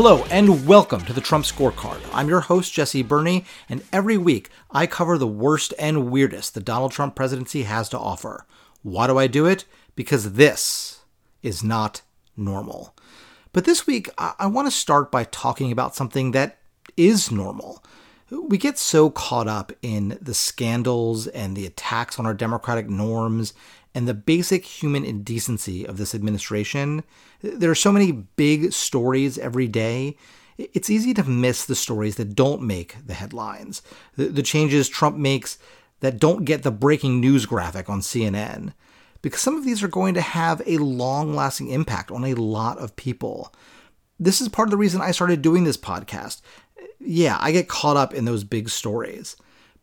Hello and welcome to the Trump Scorecard. I'm your host, Jesse Burney, and every week I cover the worst and weirdest the Donald Trump presidency has to offer. Why do I do it? Because this is not normal. But this week, I want to start by talking about something that is normal. We get so caught up in the scandals and the attacks on our democratic norms and the basic human indecency of this administration. There are so many big stories every day. It's easy to miss the stories that don't make the headlines, the changes Trump makes that don't get the breaking news graphic on CNN, because some of these are going to have a long-lasting impact on a lot of people. This is part of the reason I started doing this podcast. Yeah, I get caught up in those big stories,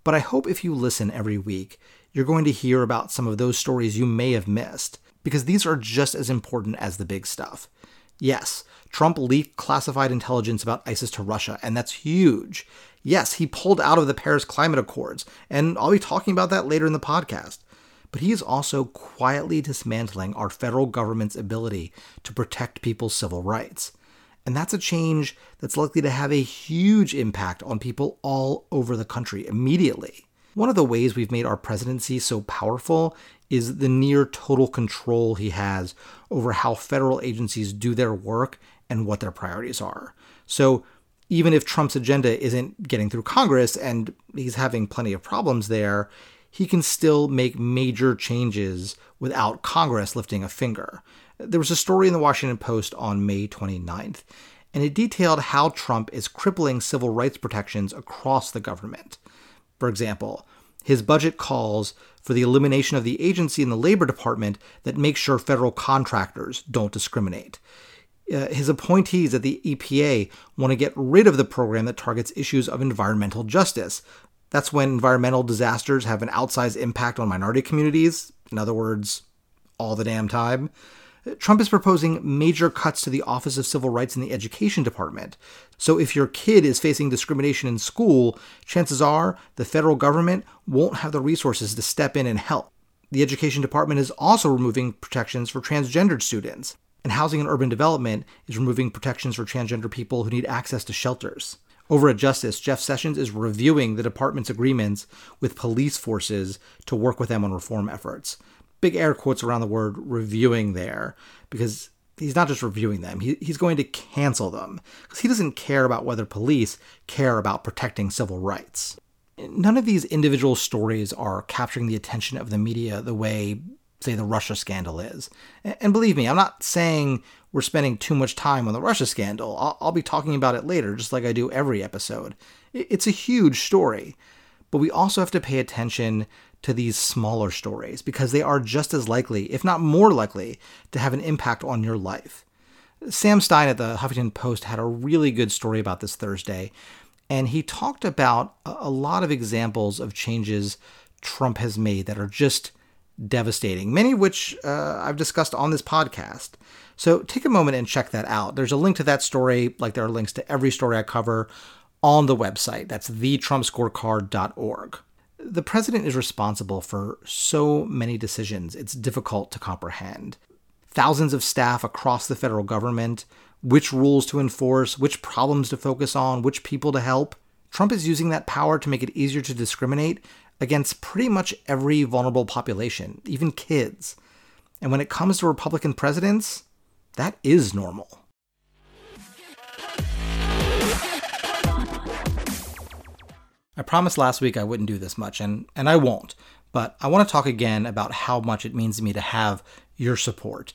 but I hope if you listen every week, you're going to hear about some of those stories you may have missed, because these are just as important as the big stuff. Yes, Trump leaked classified intelligence about ISIS to Russia, and that's huge. Yes, he pulled out of the Paris Climate Accords, and I'll be talking about that later in the podcast. But he is also quietly dismantling our federal government's ability to protect people's civil rights. And that's a change that's likely to have a huge impact on people all over the country immediately. One of the ways we've made our presidency so powerful is the near total control he has over how federal agencies do their work and what their priorities are. So even if Trump's agenda isn't getting through Congress, and he's having plenty of problems there, he can still make major changes without Congress lifting a finger. There was a story in the Washington Post on May 29th, and it detailed how Trump is crippling civil rights protections across the government. For example, his budget calls for the elimination of the agency in the Labor Department that makes sure federal contractors don't discriminate. His appointees at the EPA want to get rid of the program that targets issues of environmental justice. That's when environmental disasters have an outsized impact on minority communities. In other words, all the damn time. Trump is proposing major cuts to the Office of Civil Rights in the Education Department. So if your kid is facing discrimination in school, chances are the federal government won't have the resources to step in and help. The Education Department is also removing protections for transgendered students. And Housing and Urban Development is removing protections for transgender people who need access to shelters. Over at Justice, Jeff Sessions is reviewing the department's agreements with police forces to work with them on reform efforts. Big air quotes around the word reviewing there, because he's not just reviewing them. He's going to cancel them, because he doesn't care about whether police care about protecting civil rights. None of these individual stories are capturing the attention of the media the way, say, the Russia scandal is. And believe me, I'm not saying we're spending too much time on the Russia scandal. I'll be talking about it later, just like I do every episode. It's a huge story. But we also have to pay attention to these smaller stories, because they are just as likely, if not more likely, to have an impact on your life. Sam Stein at the Huffington Post had a really good story about this Thursday, and he talked about a lot of examples of changes Trump has made that are just devastating, many of which I've discussed on this podcast. So take a moment and check that out. There's a link to that story, like there are links to every story I cover, on the website. That's thetrumpscorecard.org. The president is responsible for so many decisions, it's difficult to comprehend. Thousands of staff across the federal government, which rules to enforce, which problems to focus on, which people to help. Trump is using that power to make it easier to discriminate against pretty much every vulnerable population, even kids. And when it comes to Republican presidents, that is normal. I promised last week I wouldn't do this much, and I won't. But I want to talk again about how much it means to me to have your support.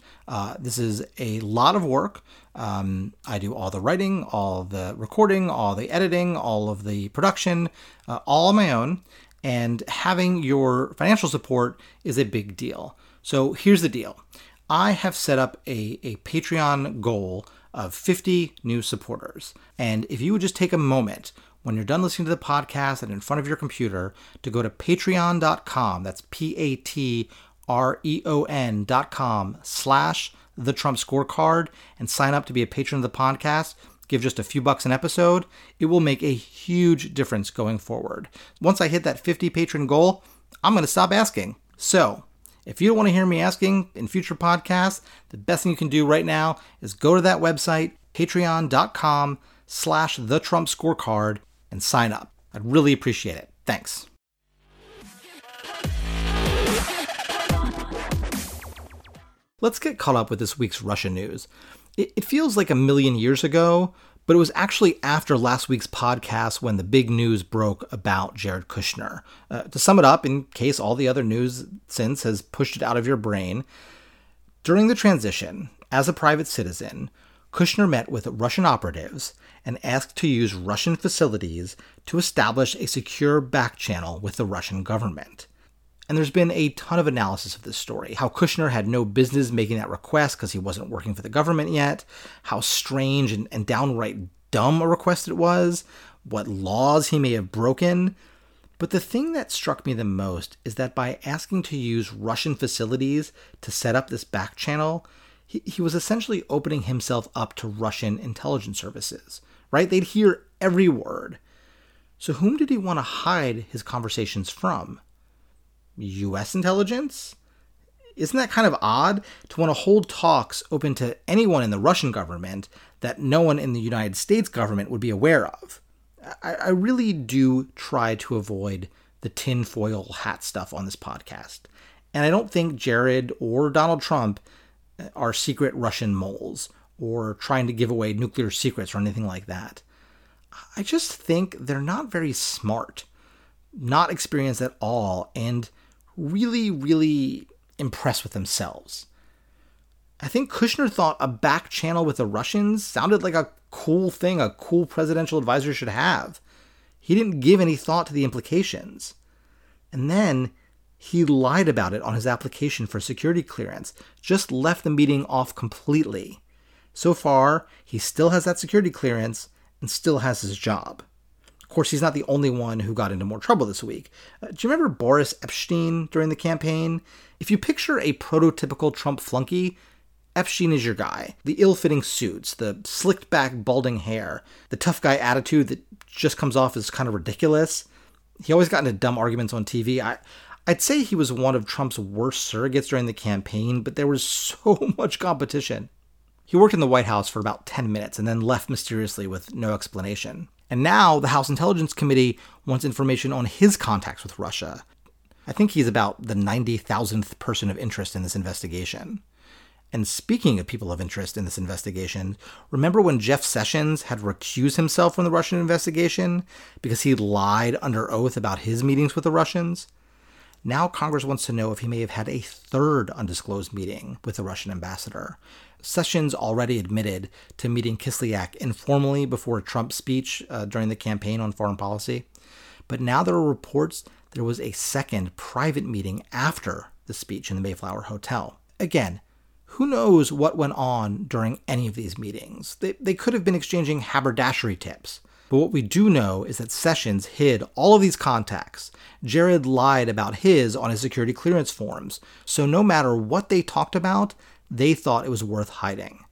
This is a lot of work. I do all the writing, all the recording, all the editing, all of the production, all on my own. And having your financial support is a big deal. So here's the deal. I have set up a Patreon goal of 50 new supporters. And if you would just take a moment when you're done listening to the podcast and in front of your computer to go to patreon.com, that's patreon.com/thetrumpscorecard, and sign up to be a patron of the podcast. Give just a few bucks an episode, it will make a huge difference going forward. Once I hit that 50 patron goal, I'm going to stop asking. So if you don't want to hear me asking in future podcasts, the best thing you can do right now is go to that website, patreon.com/thetrumpscorecard and sign up. I'd really appreciate it. Thanks. Let's get caught up with this week's Russia news. It feels like a million years ago, but it was actually after last week's podcast when the big news broke about Jared Kushner. To sum it up, in case all the other news since has pushed it out of your brain, during the transition, as a private citizen, Kushner met with Russian operatives and asked to use Russian facilities to establish a secure back channel with the Russian government. And there's been a ton of analysis of this story, how Kushner had no business making that request because he wasn't working for the government yet, how strange and downright dumb a request it was, what laws he may have broken. But the thing that struck me the most is that by asking to use Russian facilities to set up this back channel, he was essentially opening himself up to Russian intelligence services, right? They'd hear every word. So whom did he want to hide his conversations from? U.S. intelligence? Isn't that kind of odd to want to hold talks open to anyone in the Russian government that no one in the United States government would be aware of? I really do try to avoid the tinfoil hat stuff on this podcast. And I don't think Jared or Donald Trump are secret Russian moles or trying to give away nuclear secrets or anything like that. I just think they're not very smart, not experienced at all, and really, really impressed with themselves. I think Kushner thought a back channel with the Russians sounded like a cool thing a cool presidential advisor should have. He didn't give any thought to the implications. And then he lied about it on his application for security clearance, just left the meeting off completely. So far, he still has that security clearance and still has his job. Of course, he's not the only one who got into more trouble this week. Do you remember Boris Epstein during the campaign? If you picture a prototypical Trump flunky, Epstein is your guy. The ill-fitting suits, the slicked-back balding hair, the tough guy attitude that just comes off as kind of ridiculous. He always got into dumb arguments on TV. I'd say he was one of Trump's worst surrogates during the campaign, but there was so much competition. He worked in the White House for about 10 minutes and then left mysteriously with no explanation. And now the House Intelligence Committee wants information on his contacts with Russia. I think he's about the 90,000th person of interest in this investigation. And speaking of people of interest in this investigation, remember when Jeff Sessions had recused himself from the Russian investigation because he lied under oath about his meetings with the Russians? Now Congress wants to know if he may have had a third undisclosed meeting with the Russian ambassador. Sessions already admitted to meeting Kislyak informally before a Trump speech during the campaign on foreign policy. But now there are reports there was a second private meeting after the speech in the Mayflower Hotel. Again, who knows what went on during any of these meetings? They could have been exchanging haberdashery tips. But what we do know is that Sessions hid all of these contacts. Jared lied about his on his security clearance forms. So no matter what they talked about, they thought it was worth hiding.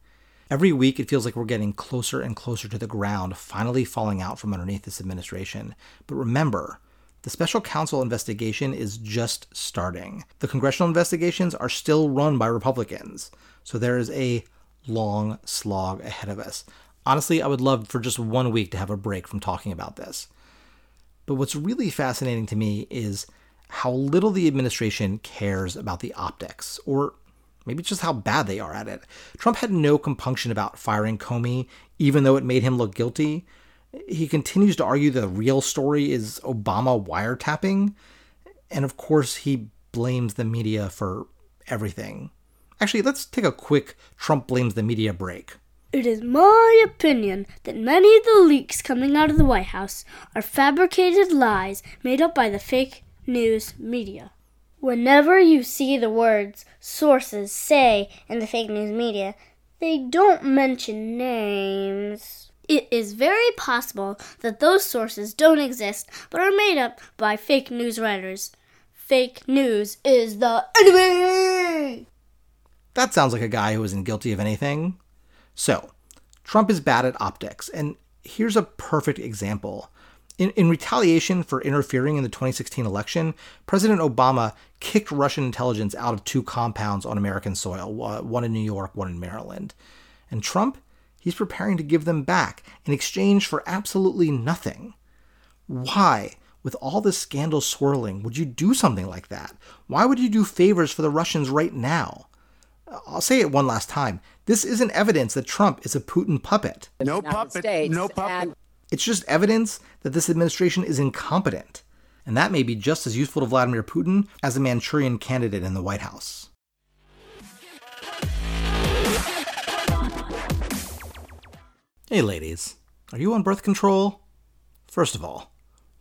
Every week, it feels like we're getting closer and closer to the ground, finally falling out from underneath this administration. But remember, the special counsel investigation is just starting. The congressional investigations are still run by Republicans. So there is a long slog ahead of us. Honestly, I would love for just 1 week to have a break from talking about this. But what's really fascinating to me is how little the administration cares about the optics, or maybe just how bad they are at it. Trump had no compunction about firing Comey, even though it made him look guilty. He continues to argue the real story is Obama wiretapping. And of course, he blames the media for everything. Actually, let's take a quick Trump blames the media break. It is my opinion that many of the leaks coming out of the White House are fabricated lies made up by the fake news media. Whenever you see the words sources say in the fake news media, they don't mention names. It is very possible that those sources don't exist but are made up by fake news writers. Fake news is the enemy! That sounds like a guy who isn't guilty of anything. So, Trump is bad at optics, and here's a perfect example. In retaliation for interfering in the 2016 election, President Obama kicked Russian intelligence out of two compounds on American soil, one in New York, one in Maryland. And Trump, He's preparing to give them back in exchange for absolutely nothing. Why, with all this scandal swirling, would you do something like that? Why would you do favors for the Russians right now? I'll say it one last time. This isn't evidence that Trump is a Putin puppet. No puppet. No puppet. It's just evidence that this administration is incompetent. And that may be just as useful to Vladimir Putin as a Manchurian candidate in the White House. Hey, ladies. Are you on birth control? First of all,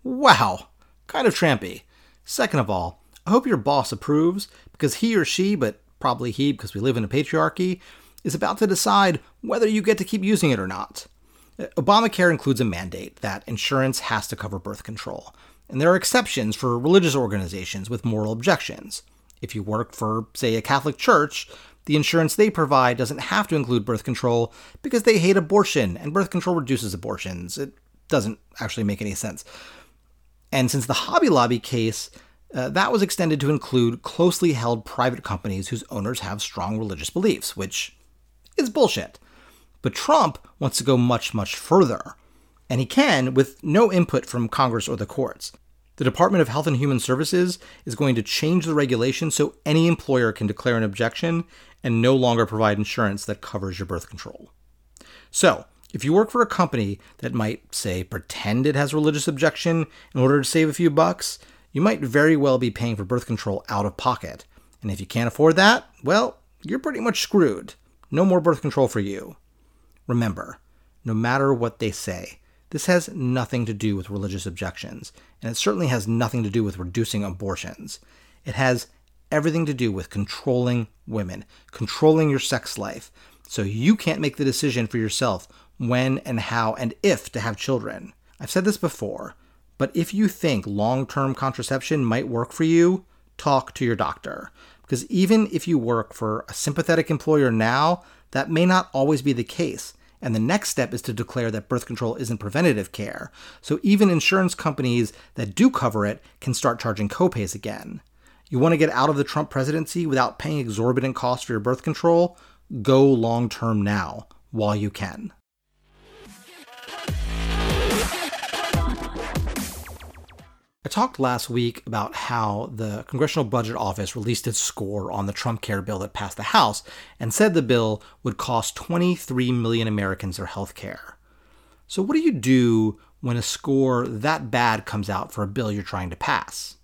wow, kind of trampy. Second of all, I hope your boss approves because he or she, but probably he because we live in a patriarchy, is about to decide whether you get to keep using it or not. Obamacare includes a mandate that insurance has to cover birth control, and there are exceptions for religious organizations with moral objections. If you work for, say, a Catholic church, the insurance they provide doesn't have to include birth control because they hate abortion, and birth control reduces abortions. It doesn't actually make any sense. And since the Hobby Lobby case, that was extended to include closely held private companies whose owners have strong religious beliefs, which is bullshit. But Trump wants to go much, much further. And he can with no input from Congress or the courts. The Department of Health and Human Services is going to change the regulation so any employer can declare an objection and no longer provide insurance that covers your birth control. So, if you work for a company that might, say, pretend it has religious objection in order to save a few bucks, you might very well be paying for birth control out of pocket. And if you can't afford that, well, you're pretty much screwed. No more birth control for you. Remember, no matter what they say, this has nothing to do with religious objections, and it certainly has nothing to do with reducing abortions. It has everything to do with controlling women, controlling your sex life, so you can't make the decision for yourself when and how and if to have children. I've said this before, but if you think long-term contraception might work for you, talk to your doctor. Because even if you work for a sympathetic employer now, that may not always be the case. And the next step is to declare that birth control isn't preventative care. So even insurance companies that do cover it can start charging copays again. You want to get out of the Trump presidency without paying exorbitant costs for your birth control? Go long-term now, while you can. I talked last week about how the Congressional Budget Office released its score on the Trumpcare bill that passed the House and said the bill would cost 23 million Americans their health care. So what do you do when a score that bad comes out for a bill you're trying to pass?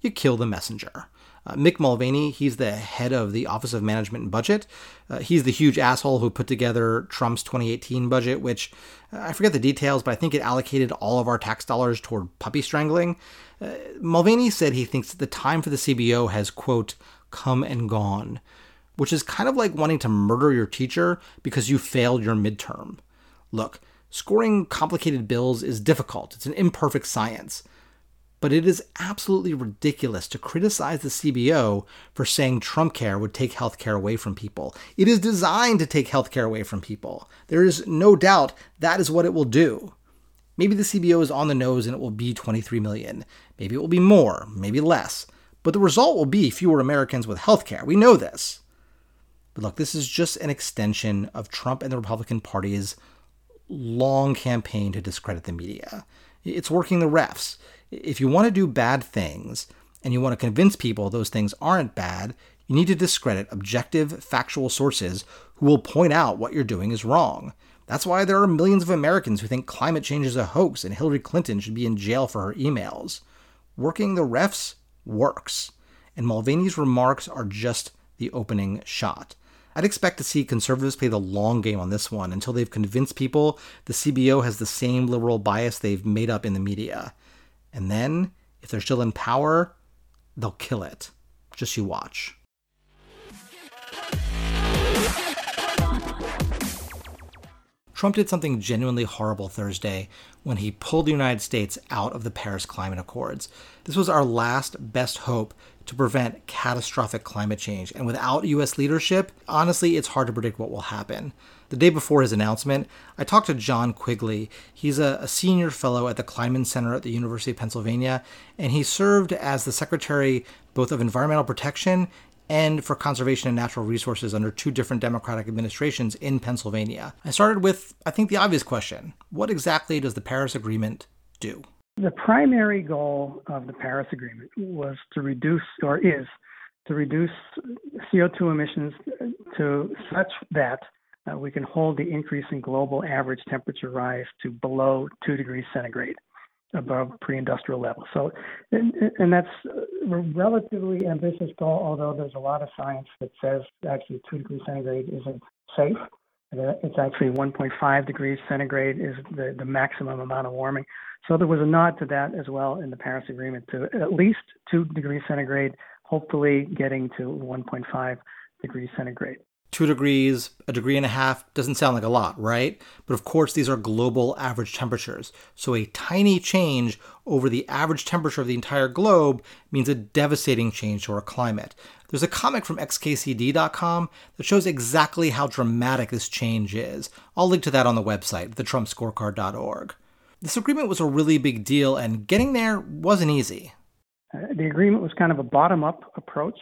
You kill the messenger. Mick Mulvaney, he's the head of the Office of Management and Budget. He's the huge asshole who put together Trump's 2018 budget, which I forget the details, but I think it allocated all of our tax dollars toward puppy strangling. Mulvaney said he thinks that the time for the CBO has, quote, come and gone, which is kind of like wanting to murder your teacher because you failed your midterm. Look, scoring complicated bills is difficult. It's an imperfect science. But it is absolutely ridiculous to criticize the CBO for saying Trumpcare would take healthcare away from people. It is designed to take healthcare away from people. There is no doubt that is what it will do. Maybe the CBO is on the nose and it will be 23 million. Maybe it will be more, maybe less. But the result will be fewer Americans with healthcare. We know this. But look, this is just an extension of Trump and the Republican Party's long campaign to discredit the media. It's working the refs. If you want to do bad things and you want to convince people those things aren't bad, you need to discredit objective, factual sources who will point out what you're doing is wrong. That's why there are millions of Americans who think climate change is a hoax and Hillary Clinton should be in jail for her emails. Working the refs works. And Mulvaney's remarks are just the opening shot. I'd expect to see conservatives play the long game on this one until they've convinced people the CBO has the same liberal bias they've made up in the media. And then, if they're still in power, they'll kill it. Just you watch. Trump did something genuinely horrible Thursday when he pulled the United States out of the Paris Climate Accords. This was our last best hope to prevent catastrophic climate change. And without U.S. leadership, honestly, it's hard to predict what will happen. The day before his announcement, I talked to John Quigley. He's a senior fellow at the Kleinman Center at the University of Pennsylvania, and he served as the secretary both of Environmental Protection and for conservation and natural resources under two different Democratic administrations in Pennsylvania. I started with, I think, the obvious question. What exactly does the Paris Agreement do? The primary goal of the Paris Agreement was to reduce, or is, to reduce CO2 emissions to such that we can hold the increase in global average temperature rise to below 2 degrees centigrade above pre-industrial levels. So, and that's a relatively ambitious goal, although there's a lot of science that says actually 2 degrees centigrade isn't safe. It's actually 1.5 degrees centigrade is the maximum amount of warming. So there was a nod to that as well in the Paris Agreement, to at least 2 degrees centigrade, hopefully getting to 1.5 degrees centigrade. 2 degrees, a degree and a half doesn't sound like a lot, right? But of course, these are global average temperatures. So a tiny change over the average temperature of the entire globe means a devastating change to our climate. There's a comic from xkcd.com that shows exactly how dramatic this change is. I'll link to that on the website, thetrumpscorecard.org. This agreement was a really big deal, and getting there wasn't easy. The agreement was kind of a bottom-up approach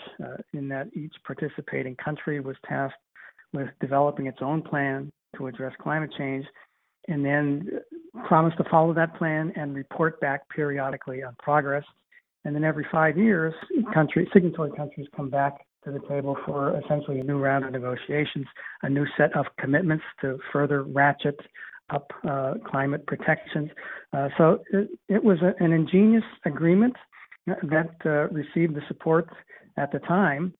in that each participating country was tasked with developing its own plan to address climate change, and then promised to follow that plan and report back periodically on progress. And then every 5 years, signatory countries come back to the table for essentially a new round of negotiations, a new set of commitments to further ratchet up climate protections. So it was an ingenious agreement that received the support at the time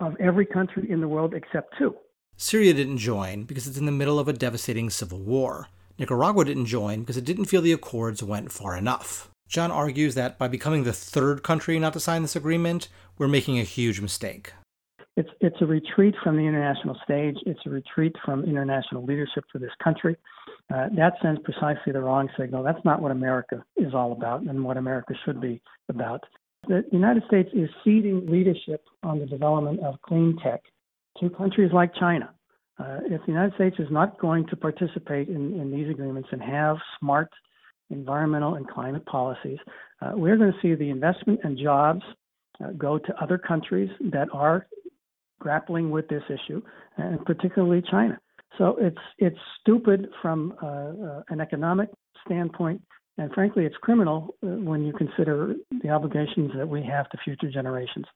of every country in the world except two. Syria didn't join because it's in the middle of a devastating civil war. Nicaragua didn't join because it didn't feel the accords went far enough. John argues that by becoming the third country not to sign this agreement, we're making a huge mistake. It's a retreat from the international stage. It's a retreat from international leadership for this country. That sends precisely the wrong signal. That's not what America is all about and what America should be about. The United States is ceding leadership on the development of clean tech to countries like China. If the United States is not going to participate in these agreements and have smart environmental and climate policies, we're going to see the investment and jobs go to other countries that are grappling with this issue, and particularly China. So it's stupid from an economic standpoint, and frankly, it's criminal when you consider the obligations that we have to future generations.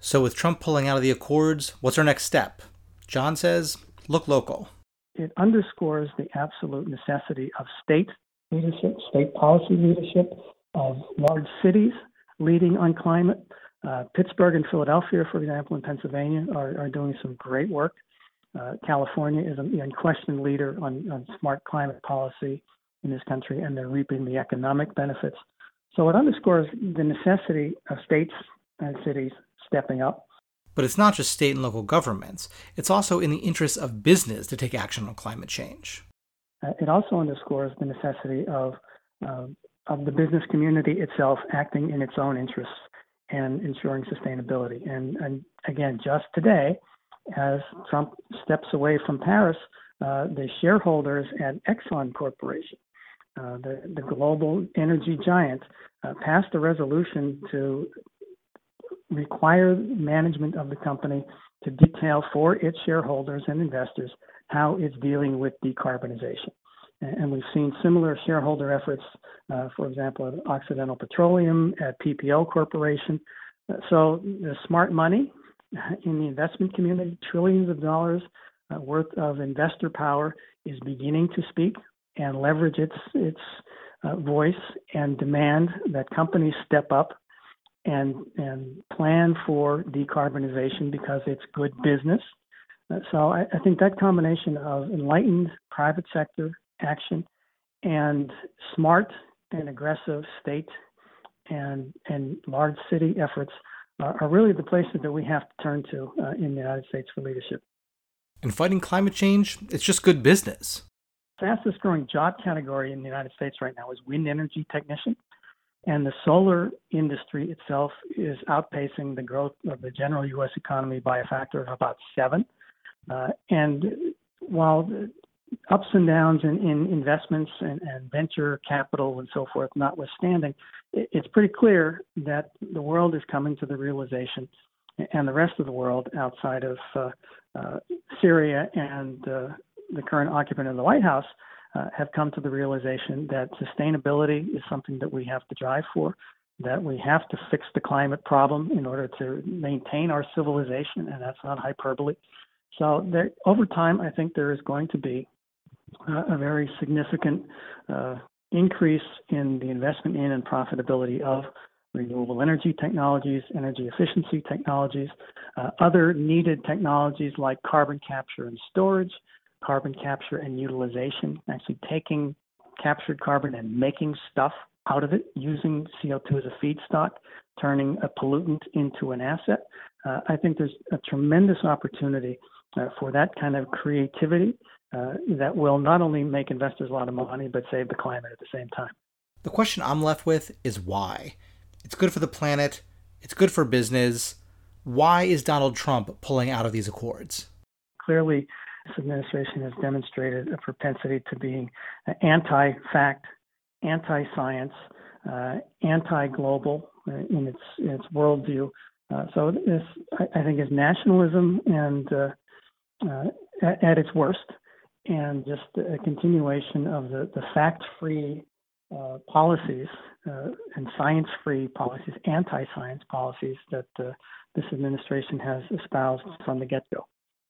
So with Trump pulling out of the accords, what's our next step? John says, look local. It underscores the absolute necessity of state leadership, state policy leadership, of large cities leading on climate. Pittsburgh and Philadelphia, for example, in Pennsylvania, are doing some great work. California is an unquestioned leader on smart climate policy in this country, and they're reaping the economic benefits. So it underscores the necessity of states and cities stepping up. But it's not just state and local governments. It's also in the interests of business to take action on climate change. It also underscores the necessity of the business community itself acting in its own interests and ensuring sustainability. And again, just today, as Trump steps away from Paris, the shareholders at Exxon Corporation, the global energy giant, passed a resolution to require management of the company to detail for its shareholders and investors how it's dealing with decarbonization. And we've seen similar shareholder efforts, for example, at Occidental Petroleum, at PPL Corporation. So the smart money in the investment community, trillions of dollars worth of investor power, is beginning to speak and leverage its voice and demand that companies step up and plan for decarbonization because it's good business. So I think that combination of enlightened private sector action and smart and aggressive state and large city efforts are really the places that we have to turn to in the United States for leadership. And fighting climate change, it's just good business. The fastest growing job category in the United States right now is wind energy technician. And the solar industry itself is outpacing the growth of the general U.S. economy by a factor of about 7. And while the ups and downs in investments and venture capital and so forth notwithstanding, it's pretty clear that the world is coming to the realization and the rest of the world outside of Syria and the current occupant in the White House have come to the realization that sustainability is something that we have to drive for, that we have to fix the climate problem in order to maintain our civilization, and that's not hyperbole. So there, over time, I think there is going to be a very significant increase in the investment in and profitability of renewable energy technologies, energy efficiency technologies, other needed technologies like carbon capture and storage, carbon capture and utilization, actually taking captured carbon and making stuff out of it, using CO2 as a feedstock, turning a pollutant into an asset. I think there's a tremendous opportunity for that kind of creativity that will not only make investors a lot of money, but save the climate at the same time. The question I'm left with is why? It's good for the planet. It's good for business. Why is Donald Trump pulling out of these accords? Clearly, this administration has demonstrated a propensity to being anti-fact, anti-science, anti-global in its worldview. So this, I think, is nationalism and at its worst, and just a continuation of the fact-free policies and science-free policies, anti-science policies that this administration has espoused from the get-go.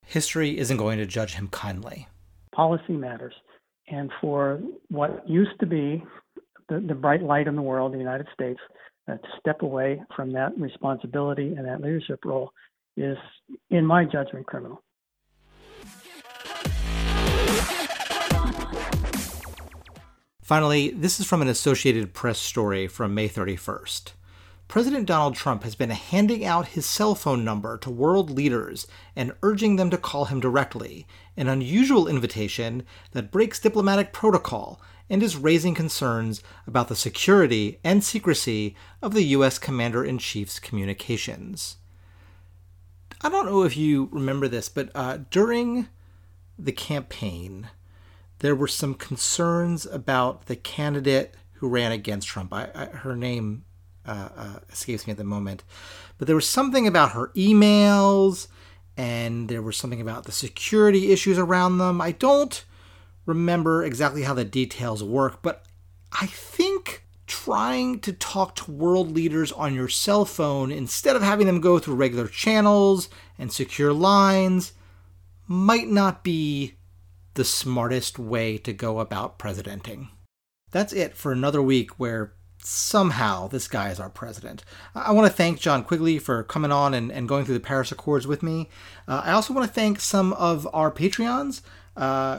History isn't going to judge him kindly. Policy matters. And for what used to be the bright light in the world, the United States, to step away from that responsibility and that leadership role is, in my judgment, criminal. Finally, this is from an Associated Press story from May 31st. President Donald Trump has been handing out his cell phone number to world leaders and urging them to call him directly, an unusual invitation that breaks diplomatic protocol and is raising concerns about the security and secrecy of the U.S. Commander-in-Chief's communications. I don't know if you remember this, but during the campaign, there were some concerns about the candidate who ran against Trump. Her name escapes me at the moment, but there was something about her emails, and there was something about the security issues around them. I don't remember exactly how the details work, but I think trying to talk to world leaders on your cell phone instead of having them go through regular channels and secure lines might not be the smartest way to go about presidenting. That's it for another week where somehow this guy is our president. I want to thank John Quigley for coming on and going through the Paris Accords with me. I also want to thank some of our Patreons,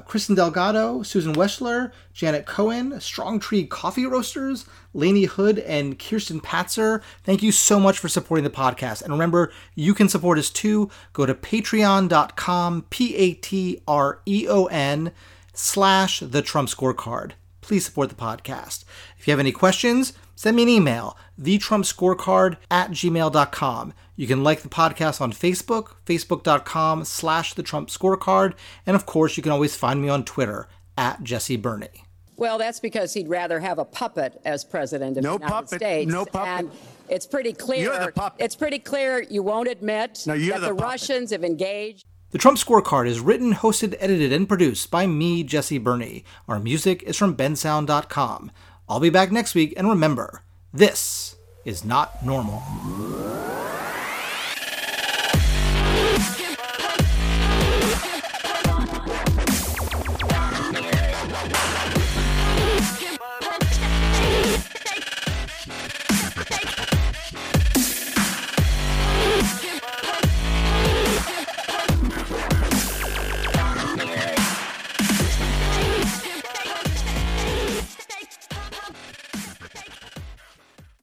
Kristen Delgado, Susan Weschler, Janet Cohen, Strong Tree Coffee Roasters, Lainey Hood, and Kirsten Patzer. Thank you so much for supporting the podcast. And remember, you can support us too. Go to patreon.com, patreon.com/thetrumpscorecard. Please support the podcast. If you have any questions, send me an email, thetrumpscorecard@gmail.com. You can like the podcast on Facebook, facebook.com/thetrumpscorecard. And of course, you can always find me on Twitter, @JesseBurney. Well, that's because he'd rather have a puppet as president of the United States. No puppet. And it's pretty clear. You're the puppet. It's pretty clear you won't admit that the Russians have engaged. The Trump Scorecard is written, hosted, edited, and produced by me, Jesse Burney. Our music is from bensound.com. I'll be back next week, and remember, this is not normal.